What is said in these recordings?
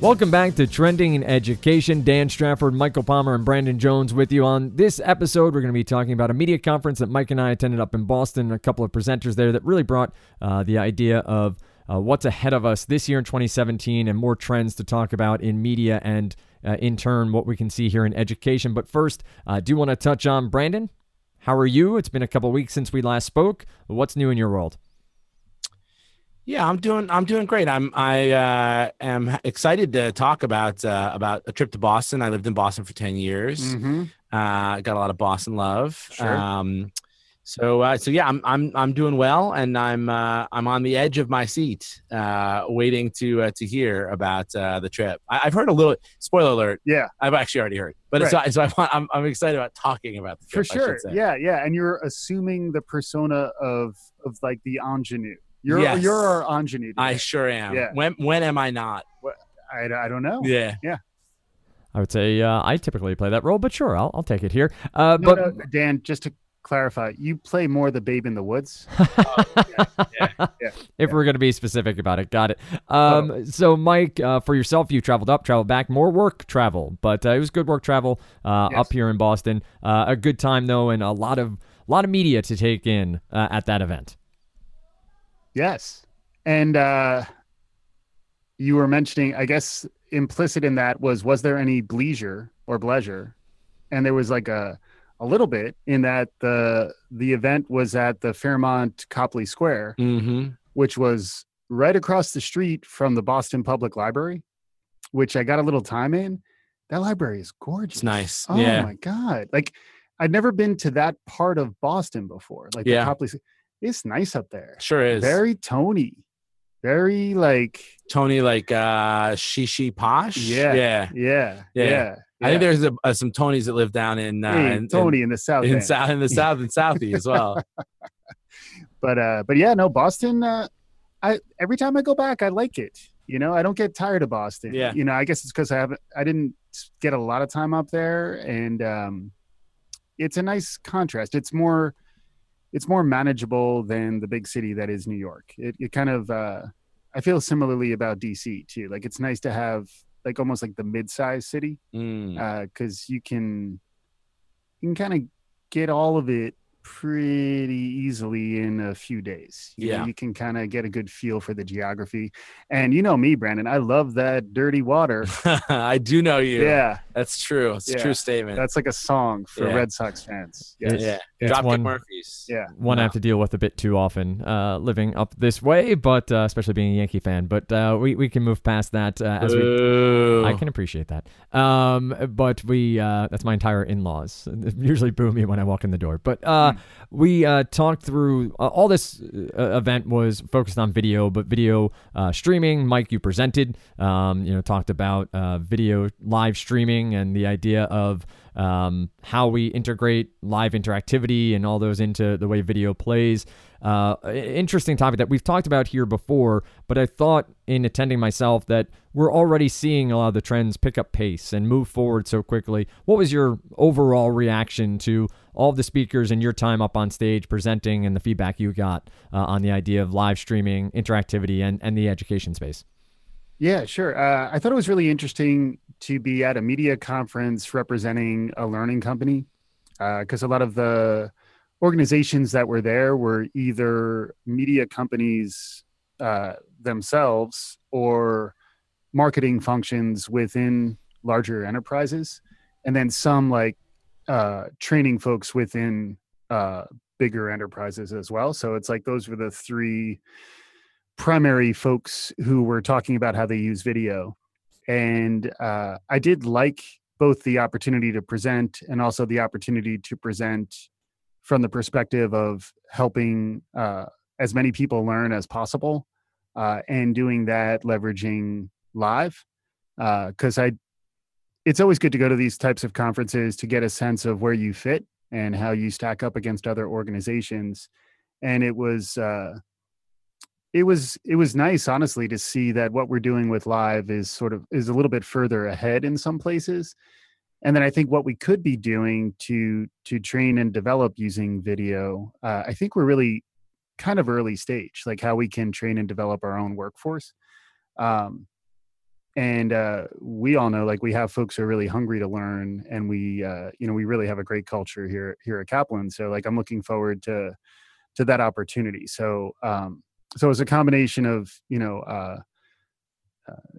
Welcome back to Trending in Education. Dan Strafford, Michael Palmer, and Brandon Jones with you on this episode. We're going to be talking about a media conference that Mike and I attended up in Boston, and a couple of presenters there that really brought the idea of what's ahead of us this year in 2017 and more trends to talk about in media and in turn what we can see here in education. But first, I do want to touch on Brandon. How are you? It's been a couple of weeks since we last spoke. What's new in your world? Yeah, I'm doing great. I am excited to talk about a trip to Boston. I lived in Boston for 10 years. Mm-hmm. Got a lot of Boston love. Sure. So yeah, I'm doing well, and I'm on the edge of my seat, waiting to hear about the trip. I've heard a little. Spoiler alert. Yeah, I've actually already heard. But right. I'm excited about talking about the trip. For sure. Yeah. And you're assuming the persona of like the ingenue. You're our ingenue. I sure am. Yeah. When am I not? I don't know. Yeah. I would say I typically play that role, but sure, I'll take it here. No, Dan, just to clarify, you play more the Babe in the Woods. If we're going to be specific about it, got it. So, Mike, for yourself, you traveled up, traveled back, more work travel, but it was good work travel up here in Boston. A good time though, and a lot of media to take in at that event. Yes. And you were mentioning, I guess, implicit in that was there any bleisure or pleasure? And there was like a little bit in that the event was at the Fairmont Copley Square, mm-hmm. which was right across the street from the Boston Public Library, which I got a little time in. That library is gorgeous. It's nice. Oh, yeah. My God. Like, I'd never been to that part of Boston before. Like, the Copley. It's nice up there. Sure is. Very Tony. Very like... Tony, like Shishi Posh? Yeah. I think there's some Tonys that live down in... Tony in the South. In the South and Southie as well. But yeah, no, Boston, every time I go back, I like it. You know, I don't get tired of Boston. Yeah. You know, I guess it's because I didn't get a lot of time up there. And it's a nice contrast. It's more manageable than the big city that is New York. It kind of, I feel similarly about DC too. Like, it's nice to have like almost like the mid-sized city, because you can kind of get all of it pretty easily in a few days. You know, you can kind of get a good feel for the geography. And you know me, Brandon, I love that dirty water. I do know you. Yeah, that's true. It's a true statement. That's like a song for Red Sox fans. Yes. Yeah. Dropkick Murphys. Yeah, one I have to deal with a bit too often, living up this way, but especially being a Yankee fan. But we can move past that as Ooh. I can appreciate that. But we that's my entire in-laws. They usually boo me when I walk in the door. But we talked through all this event was focused on video, but video streaming. Mike, you presented, talked about video live streaming and the idea of how we integrate live interactivity and all those into the way video plays. Interesting topic that we've talked about here before, but I thought in attending myself that we're already seeing a lot of the trends pick up pace and move forward so quickly. What was your overall reaction to all of the speakers and your time up on stage presenting and the feedback you got on the idea of live streaming, interactivity, and the education space? Yeah, sure. I thought it was really interesting to be at a media conference representing a learning company, because a lot of the organizations that were there were either media companies themselves or marketing functions within larger enterprises, and then some like training folks within bigger enterprises as well. So it's like those were the three primary folks who were talking about how they use video. And I did like both the opportunity to present and also the opportunity to present from the perspective of helping as many people learn as possible, and doing that leveraging live. Because it's always good to go to these types of conferences to get a sense of where you fit and how you stack up against other organizations. And it was nice, honestly, to see that what we're doing with live is a little bit further ahead in some places. And then I think what we could be doing to train and develop using video, I think we're really kind of early stage, like how we can train and develop our own workforce. And we all know, like, we have folks who are really hungry to learn, and we, you know, we really have a great culture here at Kaplan. So, like, I'm looking forward to that opportunity. So, so it's a combination of, you know,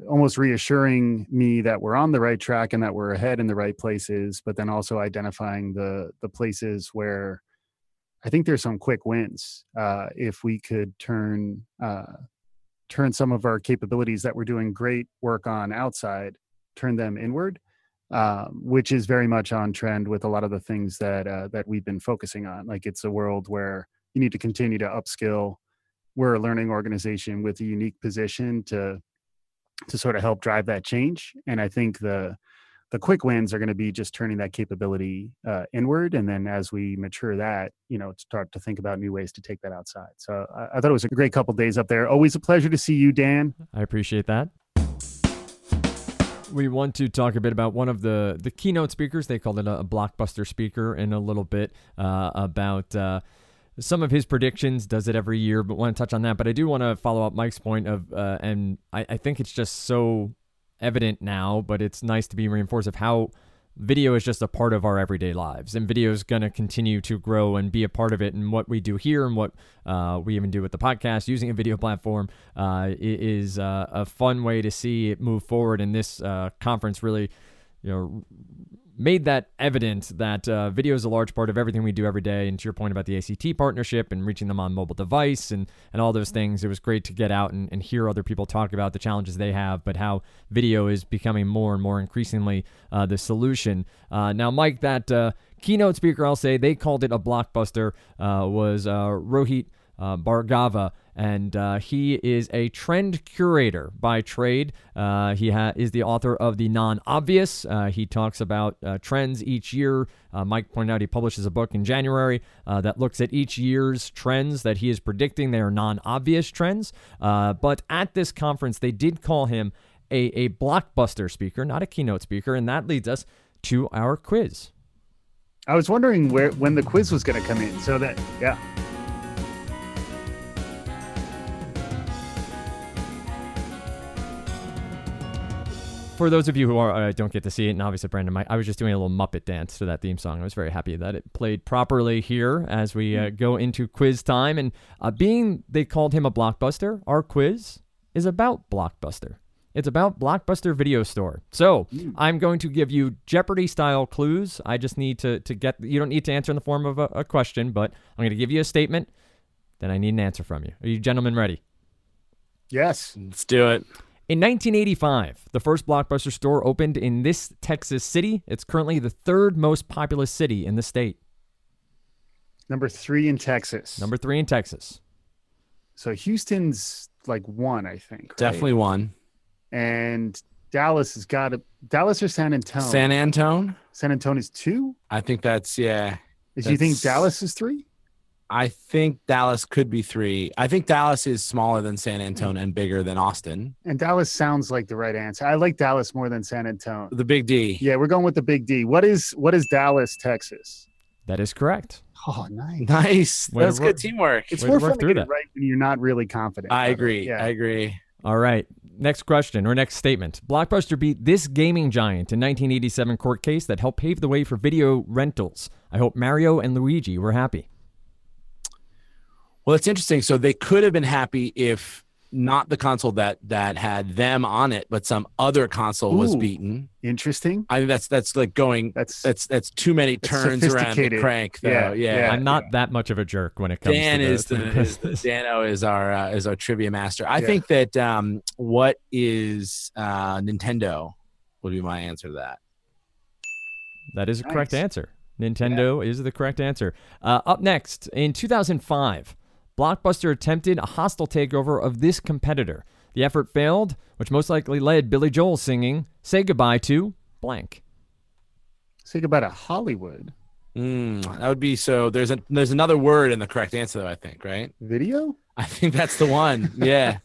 almost reassuring me that we're on the right track and that we're ahead in the right places, but then also identifying the places where I think there's some quick wins if we could turn some of our capabilities that we're doing great work on outside, turn them inward, which is very much on trend with a lot of the things that that we've been focusing on. Like, it's a world where you need to continue to upskill. We're a learning organization with a unique position to sort of help drive that change. And I think the quick wins are going to be just turning that capability inward. And then as we mature that, you know, start to think about new ways to take that outside. So I thought it was a great couple of days up there. Always a pleasure to see you, Dan. I appreciate that. We want to talk a bit about one of the keynote speakers. They called it a blockbuster speaker in a little bit about some of his predictions. Does it every year, but want to touch on that. But I do want to follow up Mike's point of, and I think it's just so evident now, but it's nice to be reinforced of how video is just a part of our everyday lives, and video is going to continue to grow and be a part of it. And what we do here and what we even do with the podcast using a video platform is a fun way to see it move forward. And this conference really, you know, made that evident that video is a large part of everything we do every day. And to your point about the ACT partnership and reaching them on mobile device and all those things, it was great to get out and hear other people talk about the challenges they have, but how video is becoming more and more increasingly the solution. Now, Mike, that keynote speaker, I'll say, they called it a blockbuster, was Rohit Bhargava. And he is a trend curator by trade. He is the author of The Non-Obvious. He talks about trends each year. Mike pointed out he publishes a book in January that looks at each year's trends that he is predicting. They are non-obvious trends. But at this conference, they did call him a blockbuster speaker, not a keynote speaker. And that leads us to our quiz. I was wondering when the quiz was going to come in. So that, yeah. For those of you who don't get to see it, and obviously Brandon, Mike, I was just doing a little Muppet dance to that theme song. I was very happy that it played properly here as we go into quiz time. And being they called him a blockbuster, our quiz is about Blockbuster. It's about Blockbuster Video Store. So I'm going to give you Jeopardy-style clues. I just need to get... You don't need to answer in the form of a question, but I'm going to give you a statement. Then I need an answer from you. Are you gentlemen ready? Yes. Let's do it. In 1985, the first Blockbuster store opened in this Texas city. It's currently the third most populous city in the state. Number three in Texas. So Houston's like one, I think. Right? Definitely one. And Dallas has got a Dallas or San Antonio? San Antonio. San Antonio is two? I think that's, yeah. Do you think Dallas is three? I think Dallas could be three. I think Dallas is smaller than San Antonio and bigger than Austin. And Dallas sounds like the right answer. I like Dallas more than San Antonio. The Big D. Yeah, we're going with the Big D. What is Dallas, Texas? That is correct. Oh, nice. That's good teamwork. It's more fun to get it right when you're not really confident. I agree. Yeah. I agree. All right. Next question or next statement. Blockbuster beat this gaming giant in 1987 court case that helped pave the way for video rentals. I hope Mario and Luigi were happy. Well, it's interesting. So they could have been happy if not the console that had them on it, but some other console was beaten. Interesting. I mean, that's like going. That's too many turns around the crank. Though. Yeah. I'm not that much of a jerk when it comes. Dano is our trivia master. I think that what is Nintendo would be my answer to that. That is a correct answer. Nintendo is the correct answer. Up next in 2005. Blockbuster attempted a hostile takeover of this competitor. The effort failed, which most likely led Billy Joel singing, "Say Goodbye to Blank." Say Goodbye to Hollywood. That would be so. There's another word in the correct answer, though, I think, right? Video? I think that's the one. Yeah.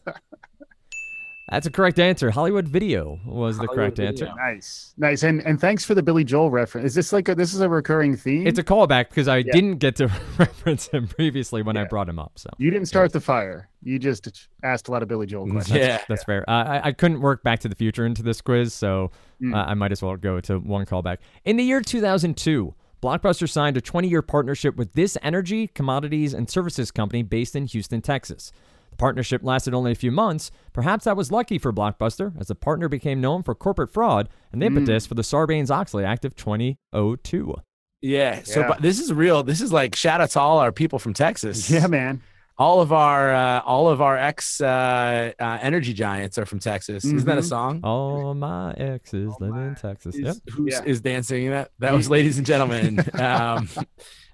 That's a correct answer. Hollywood Video was the correct answer. Nice. And thanks for the Billy Joel reference. Is this like this is a recurring theme? It's a callback because I didn't get to reference him previously when I brought him up. So you didn't start the fire. You just asked a lot of Billy Joel questions. Yeah, that's fair. I couldn't work Back to the Future into this quiz, so I might as well go to one callback. In the year 2002, Blockbuster signed a 20-year partnership with this energy, commodities, and services company based in Houston, Texas. The partnership lasted only a few months. Perhaps that was lucky for Blockbuster, as the partner became known for corporate fraud and the impetus for the Sarbanes-Oxley Act of 2002. Yeah, so but this is real. This is like shout out to all our people from Texas. Yeah, man. All of our ex energy giants are from Texas. Isn't that a song? All my exes live in Texas. Yep. Who is Dan singing that? That was Ladies and Gentlemen.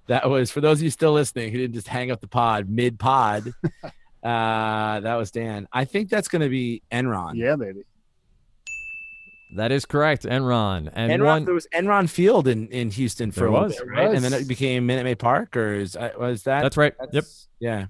That was, for those of you still listening who didn't just hang up the pod mid-pod, that was Dan. I think that's going to be Enron. Yeah, baby. That is correct, Enron. And Enron, there was Enron Field in Houston for a while, right? And then it became Minute Maid Park, or was that? That's right. Yep. Yeah.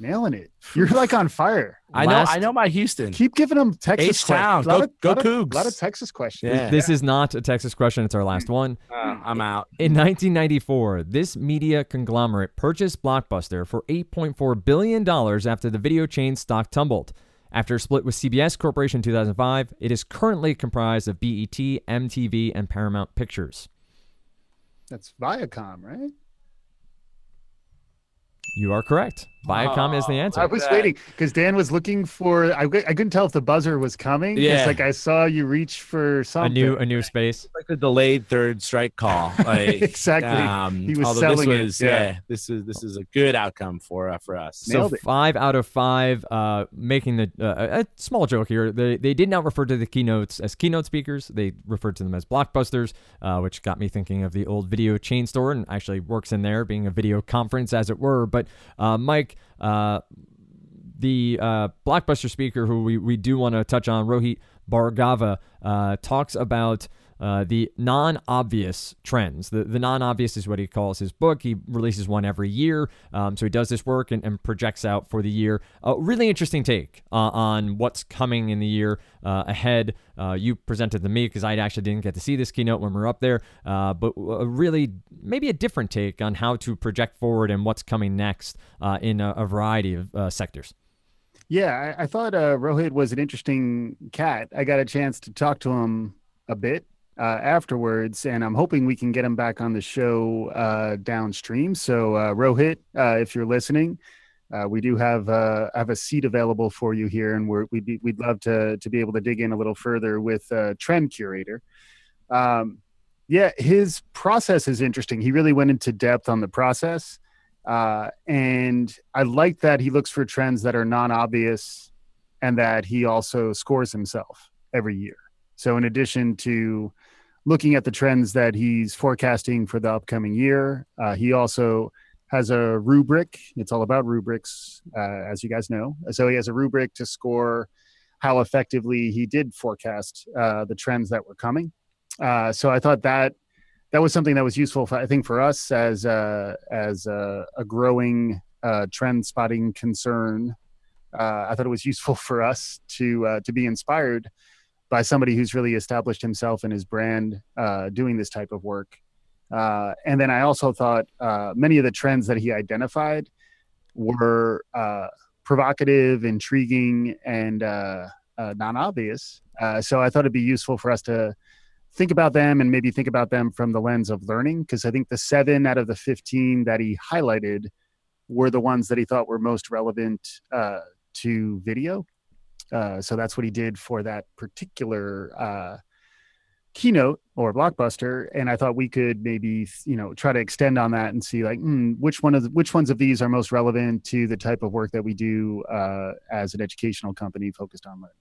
Nailing it. You're like on fire. I know my Houston. Keep giving them Texas H-Town. Questions. Go Cougs. A lot of Texas questions. Yeah. This is not a Texas question. It's our last one. I'm out. In 1994, this media conglomerate purchased Blockbuster for $8.4 billion after the video chain's stock tumbled. After a split with CBS Corporation in 2005, it is currently comprised of BET, MTV, and Paramount Pictures. That's Viacom, right? You are correct. Viacom is the answer. I was waiting because Dan was looking for. I couldn't tell if the buzzer was coming. Yeah. It's like I saw you reach for something. A new space. Like the delayed third strike call. Like, exactly. He was selling it. Yeah. This is a good outcome for us. Nailed so it. 5 out of 5. Making the a small joke here. They did not refer to the keynotes as keynote speakers. They referred to them as blockbusters, which got me thinking of the old video chain store, and actually works in there being a video conference as it were. But Mike. The Blockbuster speaker who we do want to touch on, Rohit Bhargava, talks about the non-obvious trends. The non-obvious is what he calls his book. He releases one every year. So he does this work and projects out for the year. A really interesting take on what's coming in the year ahead. You presented to me because I actually didn't get to see this keynote when we were up there. But really maybe a different take on how to project forward and what's coming next in a variety of sectors. Yeah, I thought Rohit was an interesting cat. I got a chance to talk to him a bit afterwards, and I'm hoping we can get him back on the show downstream. So Rohit, if you're listening, we do have a seat available for you here, and we'd love to be able to dig in a little further with Trend Curator. His process is interesting. He really went into depth on the process, and I like that he looks for trends that are non-obvious, and that he also scores himself every year. So in addition to looking at the trends that he's forecasting for the upcoming year, he also has a rubric. It's all about rubrics, as you guys know. So he has a rubric to score how effectively he did forecast the trends that were coming. So I thought that was something that was useful, I think, for us as a growing trend spotting concern. I thought it was useful for us to be inspired by somebody who's really established himself and his brand doing this type of work. And then I also thought many of the trends that he identified were provocative, intriguing, and non-obvious. So I thought it'd be useful for us to think about them and maybe think about them from the lens of learning, because I think the 7 out of the 15 that he highlighted were the ones that he thought were most relevant to video. So that's what he did for that particular keynote or Blockbuster, and I thought we could maybe try to extend on that and see like which ones of these are most relevant to the type of work that we do as an educational company focused on learning.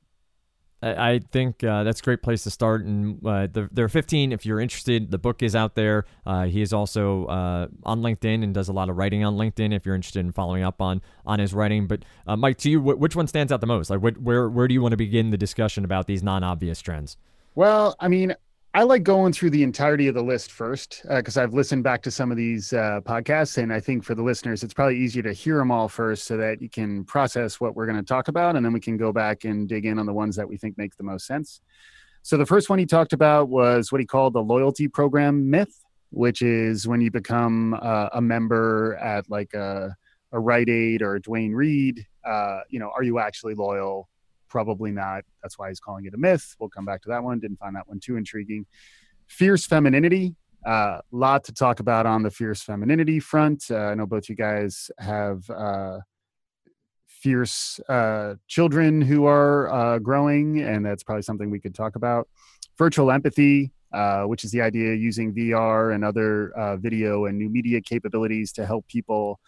I think that's a great place to start. And there are 15 if you're interested. The book is out there. He is also on LinkedIn and does a lot of writing on LinkedIn if you're interested in following up on his writing. But Mike, to you, which one stands out the most? Like, where do you want to begin the discussion about these non-obvious trends? Well, I mean, I like going through the entirety of the list first, because I've listened back to some of these podcasts, and I think for the listeners, it's probably easier to hear them all first so that you can process what we're going to talk about, and then we can go back and dig in on the ones that we think make the most sense. So the first one he talked about was what he called the loyalty program myth, which is when you become a member at like a Rite Aid or a Duane Reade, are you actually loyal? Probably not. That's why he's calling it a myth. We'll come back to that one. Didn't find that one too intriguing. Fierce femininity. A lot to talk about on the fierce femininity front. I know both you guys have fierce children who are growing, and that's probably something we could talk about. Virtual empathy, which is the idea using VR and other video and new media capabilities to help people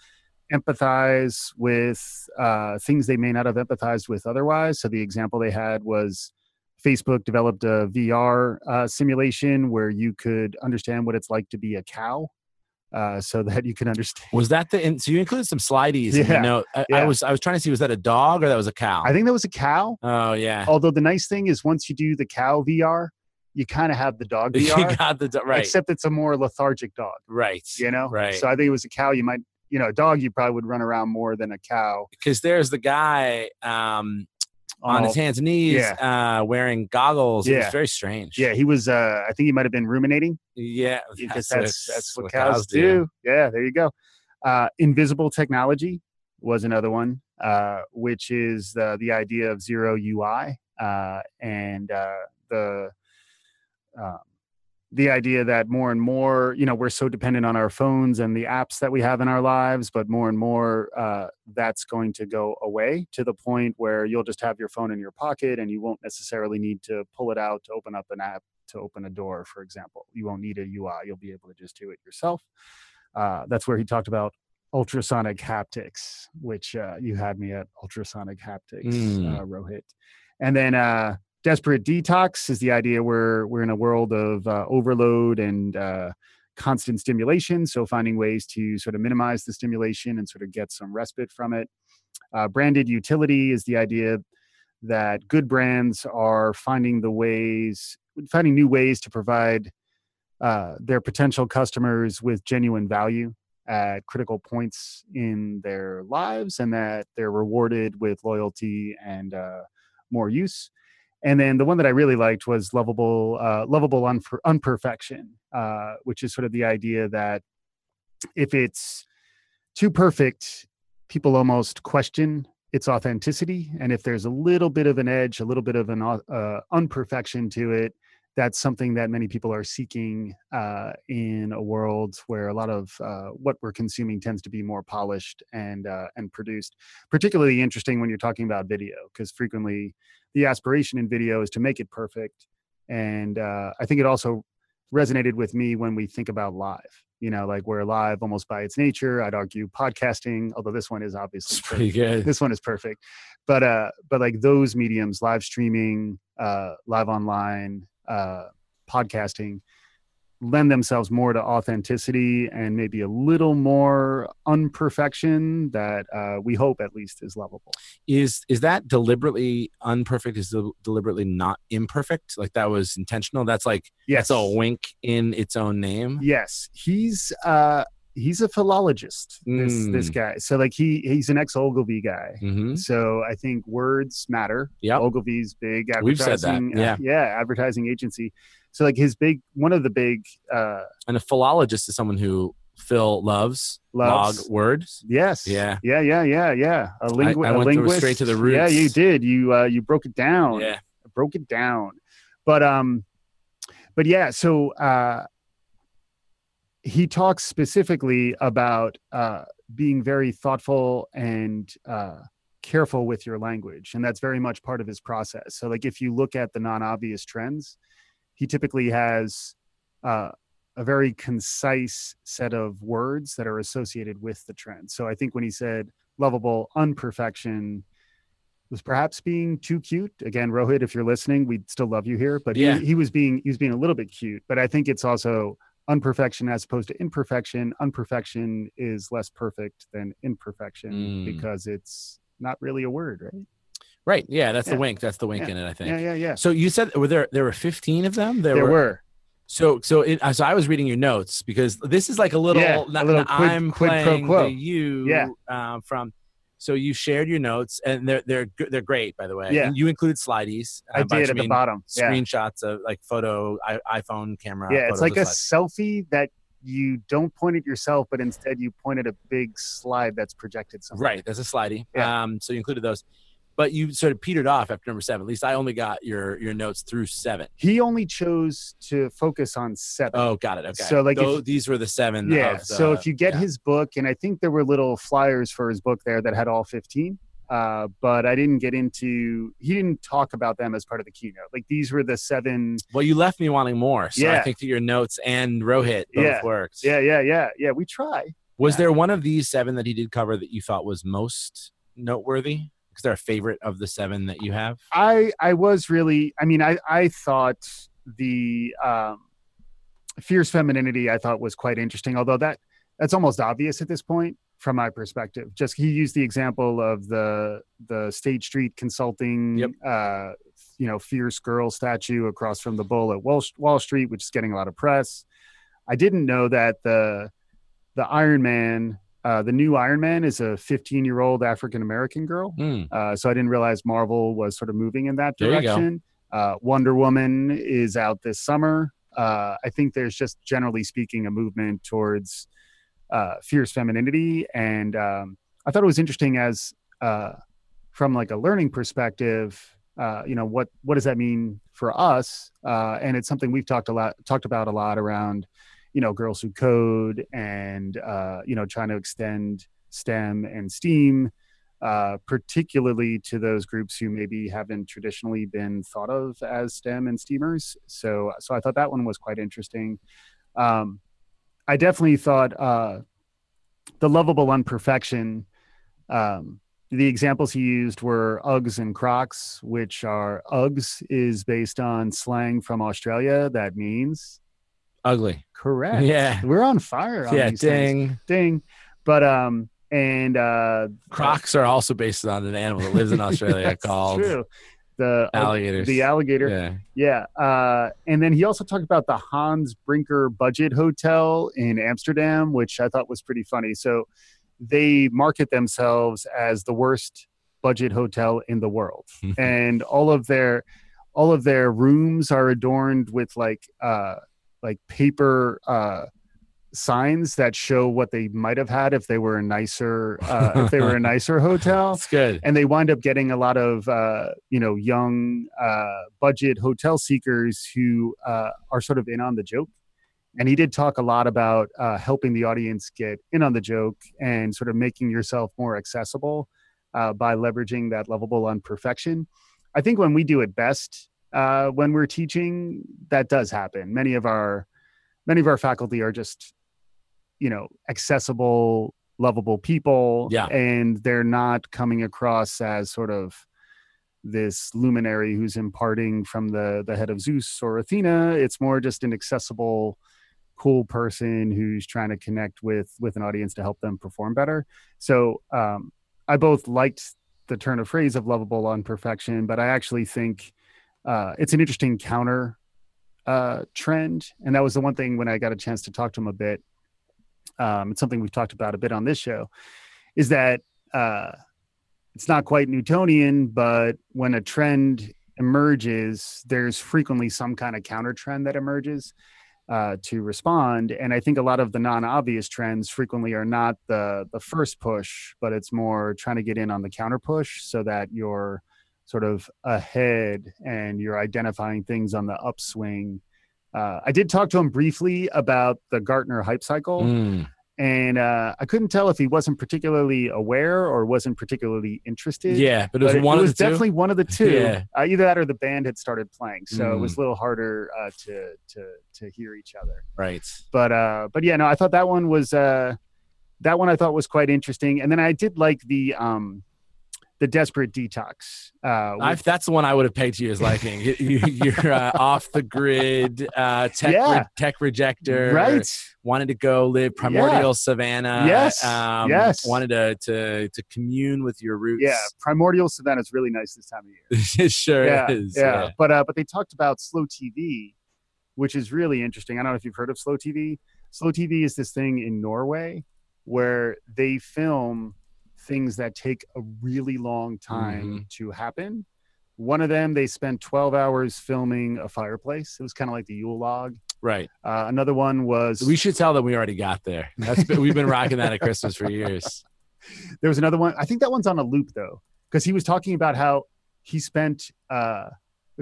empathize with things they may not have empathized with otherwise. So the example they had was Facebook developed a VR simulation where you could understand what it's like to be a cow, so that you can understand. Was that so you included some slideys? Yeah. I was trying to see, was that a dog or that was a cow? I think that was a cow. Oh yeah. Although the nice thing is once you do the cow VR, you kind of have the dog VR. You got the dog, right? Except it's a more lethargic dog. Right. You know. Right. So I think it was a cow. You might. You know, a dog, you probably would run around more than a cow. Because there's the guy on his hands and knees wearing goggles. Yeah. It was very strange. Yeah, he was, I think he might have been ruminating. Yeah. Because that's what cows do. Yeah, there you go. Invisible technology was another one, which is the idea of zero UI the idea that more and more, we're so dependent on our phones and the apps that we have in our lives, but more and more that's going to go away to the point where you'll just have your phone in your pocket and you won't necessarily need to pull it out to open up an app, to open a door, for example. You won't need a UI. You'll be able to just do it yourself. That's where he talked about ultrasonic haptics, which you had me at ultrasonic haptics, Rohit. And then... desperate detox is the idea where we're in a world of overload and constant stimulation. So finding ways to sort of minimize the stimulation and sort of get some respite from it. Branded utility is the idea that good brands are finding new ways to provide their potential customers with genuine value at critical points in their lives, and that they're rewarded with loyalty and more use. And then the one that I really liked was lovable unperfection, which is sort of the idea that if it's too perfect, people almost question its authenticity. And if there's a little bit of an edge, a little bit of an unperfection to it, that's something that many people are seeking in a world where a lot of what we're consuming tends to be more polished and produced. Particularly interesting when you're talking about video, because frequently the aspiration in video is to make it perfect. And I think it also resonated with me when we think about live, like we're live almost by its nature. I'd argue podcasting, although this one is obviously pretty good. This one is perfect. But like those mediums, live streaming, live online, podcasting lend themselves more to authenticity and maybe a little more unperfection that we hope at least is lovable. Is that deliberately unperfect? Is deliberately not imperfect? Like that was intentional? That's like, yes. That's a wink in its own name? Yes. He's a philologist, this guy. So like he's an ex-Ogilvy guy. Mm-hmm. So I think words matter. Yeah. Ogilvy's big advertising. We've said that. Yeah. Advertising agency. So like one of the big and a philologist is someone who Phil loves log words. Yes. Yeah. I went straight to the roots. Yeah, you did. You broke it down. Yeah. I broke it down. But yeah, so he talks specifically about being very thoughtful and careful with your language. And that's very much part of his process. So like if you look at the non-obvious trends, he typically has a very concise set of words that are associated with the trend. So I think when he said lovable unperfection, was perhaps being too cute. Again, Rohit, if you're listening, we'd still love you here. But yeah. he was being a little bit cute. But I think it's also... unperfection as opposed to imperfection. Unperfection is less perfect than imperfection because it's not really a word, right? Right. Yeah, that's the wink. That's the wink in it, I think. Yeah. So you said, were there were 15 of them? There were. So I was reading your notes because this is like a little, quid pro quo. So you shared your notes, and they're great, by the way. Yeah. And you included slideys. I did at the bottom. Screenshots of like photo, iPhone camera. Yeah, it's like a selfie that you don't point at yourself, but instead you point at a big slide that's projected somewhere. Right, that's a slidey. Yeah. So you included those. But you sort of petered off after number 7. At least I only got your notes through 7. He only chose to focus on 7. Oh, got it. Okay. So like these were the 7. Yeah. So if you get his book, and I think there were little flyers for his book there that had all 15. But I didn't get into, he didn't talk about them as part of the keynote. Like these were the 7. Well, you left me wanting more. So yeah. I think that your notes and Rohit both worked. Yeah. We try. Was there one of these 7 that he did cover that you thought was most noteworthy? Because they're a favorite of the 7 that you have? I thought the fierce femininity I thought was quite interesting, although that's almost obvious at this point from my perspective. Just he used the example of the State Street Consulting, fierce girl statue across from the bull at Wall Street, which is getting a lot of press. I didn't know that the Iron Man... the new Iron Man is a 15-year-old African-American girl. So I didn't realize Marvel was sort of moving in that direction. Wonder Woman is out this summer. I think there's just, generally speaking, a movement towards fierce femininity. And I thought it was interesting as from like a learning perspective, what does that mean for us? And it's something we've talked about a lot around, Girls Who Code and, trying to extend STEM and STEAM, particularly to those groups who maybe haven't traditionally been thought of as STEM and STEAMers. So I thought that one was quite interesting. I definitely thought the lovable imperfection, the examples he used were Uggs and Crocs, which are Uggs is based on slang from Australia that means... ugly. Correct. Yeah. We're on fire on these ding. Things. Ding. But, Crocs are also based on an animal that lives in Australia called true. The alligators. The alligator. Yeah. And then he also talked about the Hans Brinker Budget Hotel in Amsterdam, which I thought was pretty funny. So they market themselves as the worst budget hotel in the world. And all of their rooms are adorned with like paper signs that show what they might have had if they were a nicer hotel. That's good. And they wind up getting a lot of young budget hotel seekers who are sort of in on the joke. And he did talk a lot about helping the audience get in on the joke and sort of making yourself more accessible by leveraging that lovable imperfection. I think when we do it best, when we're teaching, that does happen. Many of our faculty are just, accessible, lovable people, and they're not coming across as sort of this luminary who's imparting from the head of Zeus or Athena. It's more just an accessible, cool person who's trying to connect with an audience to help them perform better. So I both liked the turn of phrase of lovable imperfection, but I actually think it's an interesting counter trend. And that was the one thing when I got a chance to talk to him a bit, it's something we've talked about a bit on this show, is that it's not quite Newtonian, but when a trend emerges, there's frequently some kind of counter trend that emerges to respond. And I think a lot of the non-obvious trends frequently are not the first push, but it's more trying to get in on the counter push so that you're sort of ahead and you're identifying things on the upswing. I did talk to him briefly about the Gartner hype cycle. And I couldn't tell if he wasn't particularly aware or wasn't particularly interested. Yeah, but it was definitely one of the two. Yeah. Either that or the band had started playing. So it was a little harder to hear each other. Right. But I thought that one I thought was quite interesting. And then I did like the desperate detox. That's the one I would have pegged you as liking. You're off the grid, tech rejector. Right. Wanted to go live primordial savannah. Yes. Wanted to commune with your roots. Yeah. Primordial savannah is really nice this time of year. It sure is. Yeah. But they talked about Slow TV which is really interesting. I don't know if you've heard of Slow TV. Slow TV is this thing in Norway where they film things that take a really long time to happen. One of them, they spent 12 hours filming a fireplace. It was kind of like the Yule log. Right. Another one was... We should tell them we already got there. We've been rocking that at Christmas for years. There was another one. I think that one's on a loop, though, because he was talking about how he spent a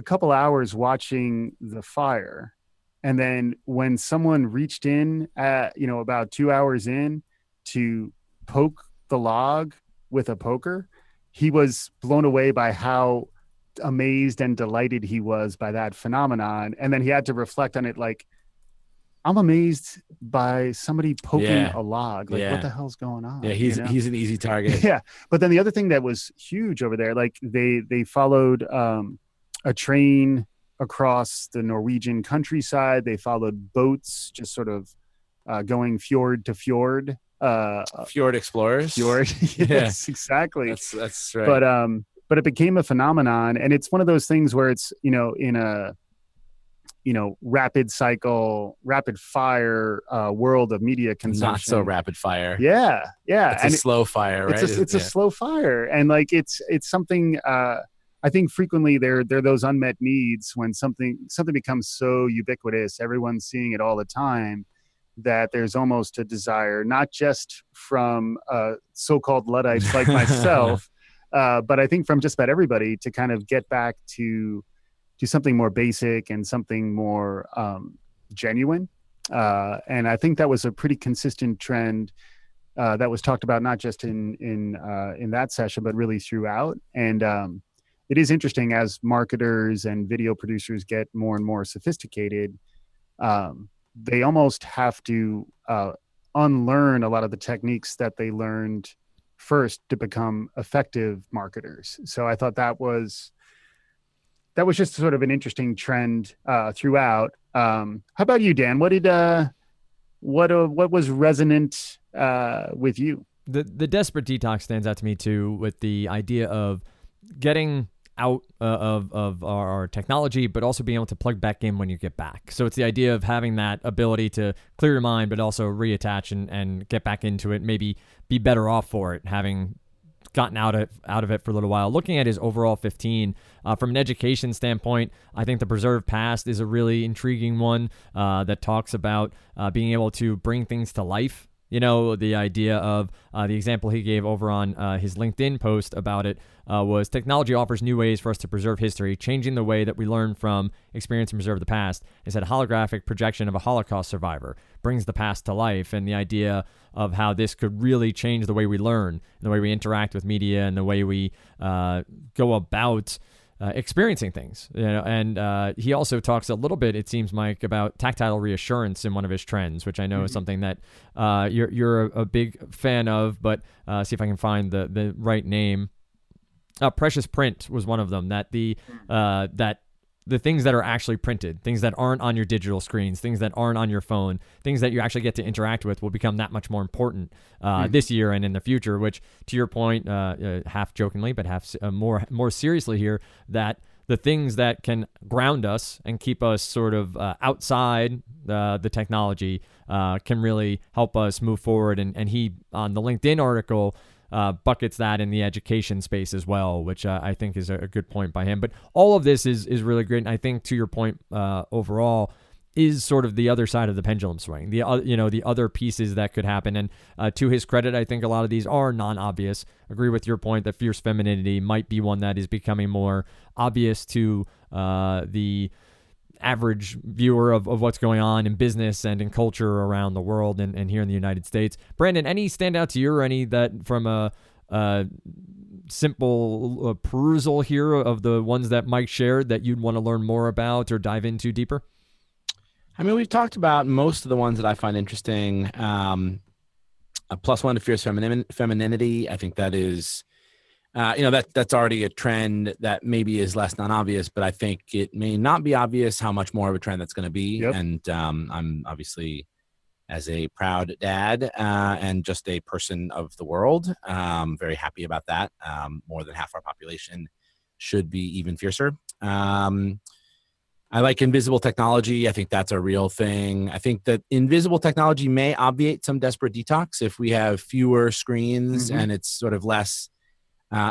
couple hours watching the fire. And then when someone reached in, about 2 hours in to poke the log with a poker, he was blown away by how amazed and delighted he was by that phenomenon. And then he had to reflect on it, like, I'm amazed by somebody poking a log. Like, what the hell's going on? Yeah, he's an easy target. Yeah. But then the other thing that was huge over there, like they followed a train across the Norwegian countryside. They followed boats just sort of going fjord to fjord. Fjord explorers. Fjord. Yes, exactly. That's right. But it became a phenomenon, and it's one of those things where it's, in a, rapid fire world of media consumption. Not so rapid fire. Yeah. Yeah. It's a slow fire, right? It's a slow fire. And like, it's something, I think frequently there are those unmet needs when something becomes so ubiquitous, everyone's seeing it all the time, that there's almost a desire, not just from so-called Luddites like myself, but I think from just about everybody to kind of get back to something more basic and something more genuine. And I think that was a pretty consistent trend that was talked about, not just in that session, but really throughout. And it is interesting as marketers and video producers get more and more sophisticated, they almost have to unlearn a lot of the techniques that they learned first to become effective marketers. So I thought that was just sort of an interesting trend throughout. How about you, Dan? What did what was resonant with you? The desperate detox stands out to me too, with the idea of getting out of our technology, but also being able to plug back in when you get back. So it's the idea of having that ability to clear your mind, but also reattach and get back into it, maybe be better off for it, having gotten out of it for a little while. Looking at his overall 15, from an education standpoint, I think the preserved past is a really intriguing one that talks about being able to bring things to life. The idea of the example he gave over on his LinkedIn post about it was technology offers new ways for us to preserve history, changing the way that we learn from, experience, and preserve the past. It said holographic projection of a Holocaust survivor brings the past to life, and the idea of how this could really change the way we learn, and the way we interact with media, and the way we go about experiencing things, and he also talks a little bit, it seems, Mike, about tactile reassurance in one of his trends, which I know is something that you're a big fan of, but see if I can find the right name. Precious print was one of them, that the things that are actually printed, things that aren't on your digital screens, things that aren't on your phone, things that you actually get to interact with will become that much more important this year and in the future, which, to your point, half jokingly, but half more seriously here, that the things that can ground us and keep us sort of outside the technology can really help us move forward. And he, on the LinkedIn article, buckets that in the education space as well, which I think is a good point by him. But all of this is really great. And I think, to your point overall, is sort of the other side of the pendulum swing, the other pieces that could happen. And to his credit, I think a lot of these are non-obvious. Agree with your point that fierce femininity might be one that is becoming more obvious to the average viewer of what's going on in business and in culture around the world and here in the United States. Brandon, any stand out to you, or any that from a simple perusal here of the ones that Mike shared that you'd want to learn more about or dive into deeper? I mean, we've talked about most of the ones that I find interesting. Plus one to fierce femininity. I think that is, that's already a trend that maybe is less non-obvious, but I think it may not be obvious how much more of a trend that's going to be. Yep. And I'm obviously, as a proud dad and just a person of the world, very happy about that. More than half our population should be even fiercer. I like invisible technology. I think that's a real thing. I think that invisible technology may obviate some desperate detox if we have fewer screens and it's sort of less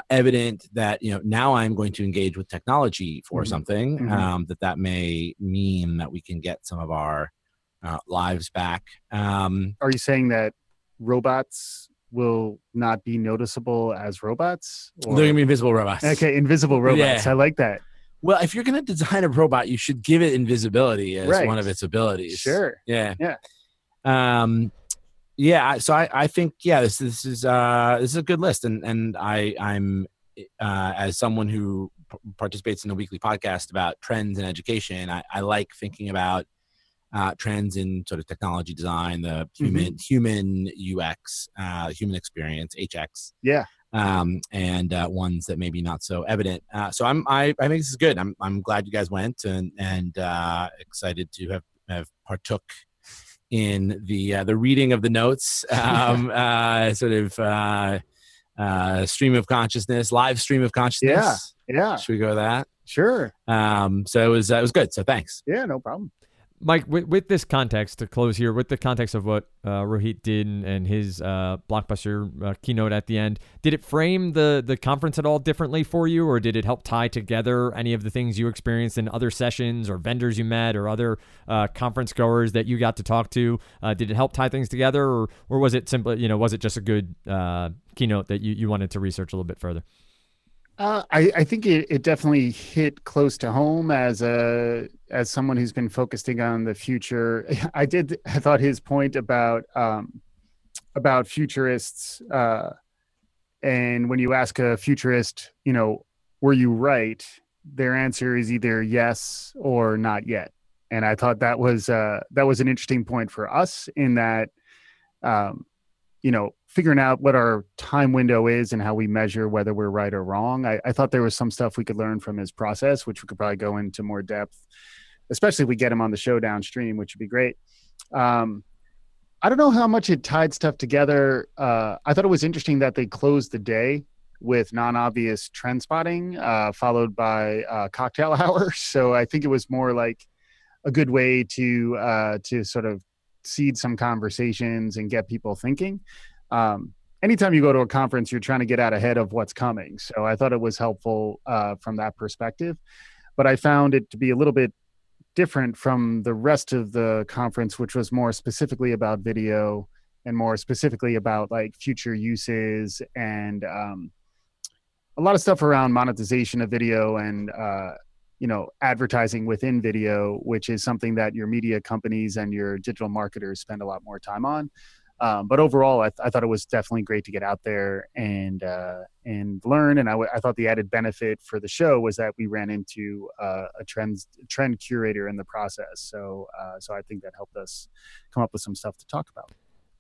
evident that, you know, now I'm going to engage with technology for something, that may mean that we can get some of our lives back. Are you saying that robots will not be noticeable as robots? Or? They're going to be invisible robots. Okay, invisible robots. Yeah. I like that. Well, if you're going to design a robot, you should give it invisibility as one of its abilities. Sure. Yeah. Yeah. Yeah. So I think, this is a good list. And I'm as someone who participates in a weekly podcast about trends in education, I like thinking about trends in sort of technology design, the human UX, human experience, HX. Yeah. And ones that maybe not so evident. So I think this is good. I'm glad you guys went and excited to have partook in the reading of the notes, stream of consciousness, live stream of consciousness. Yeah. Yeah. Should we go with that? Sure. So it was good. So thanks. Yeah, no problem. Mike, with this context, to close here, with the context of what Rohit did and his Blockbuster keynote at the end, did it frame the conference at all differently for you, or did it help tie together any of the things you experienced in other sessions or vendors you met or other conference goers that you got to talk to? Did it help tie things together, or was it simply, was it just a good keynote that you wanted to research a little bit further? I think it definitely hit close to home as someone who's been focusing on the future. I thought his point about futurists, and when you ask a futurist, were you right? Their answer is either yes or not yet. And I thought that was an interesting point for us in that, figuring out what our time window is and how we measure whether we're right or wrong. I thought there was some stuff we could learn from his process, which we could probably go into more depth, especially if we get him on the show downstream, which would be great. I don't know how much it tied stuff together. I thought it was interesting that they closed the day with non-obvious trend spotting, followed by cocktail hour. So I think it was more like a good way to sort of seed some conversations and get people thinking. Anytime you go to a conference, you're trying to get out ahead of what's coming. So I thought it was helpful from that perspective, but I found it to be a little bit different from the rest of the conference, which was more specifically about video and more specifically about like future uses and a lot of stuff around monetization of video and advertising within video, which is something that your media companies and your digital marketers spend a lot more time on. But overall, I thought it was definitely great to get out there and learn. And I thought the added benefit for the show was that we ran into a trend curator in the process. So I think that helped us come up with some stuff to talk about.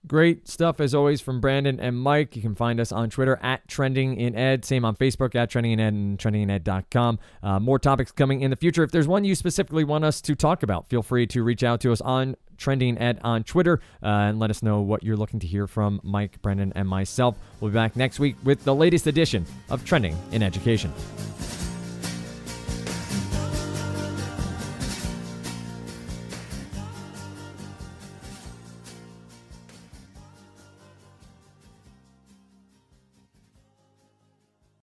Great stuff, as always, from Brandon and Mike. You can find us on Twitter at Trending in Ed. Same on Facebook at Trending in Ed and trendingined.com. More topics coming in the future. If there's one you specifically want us to talk about, feel free to reach out to us on Trending Ed on Twitter and let us know what you're looking to hear from Mike, Brendan, and myself. We'll be back next week with the latest edition of Trending in Education.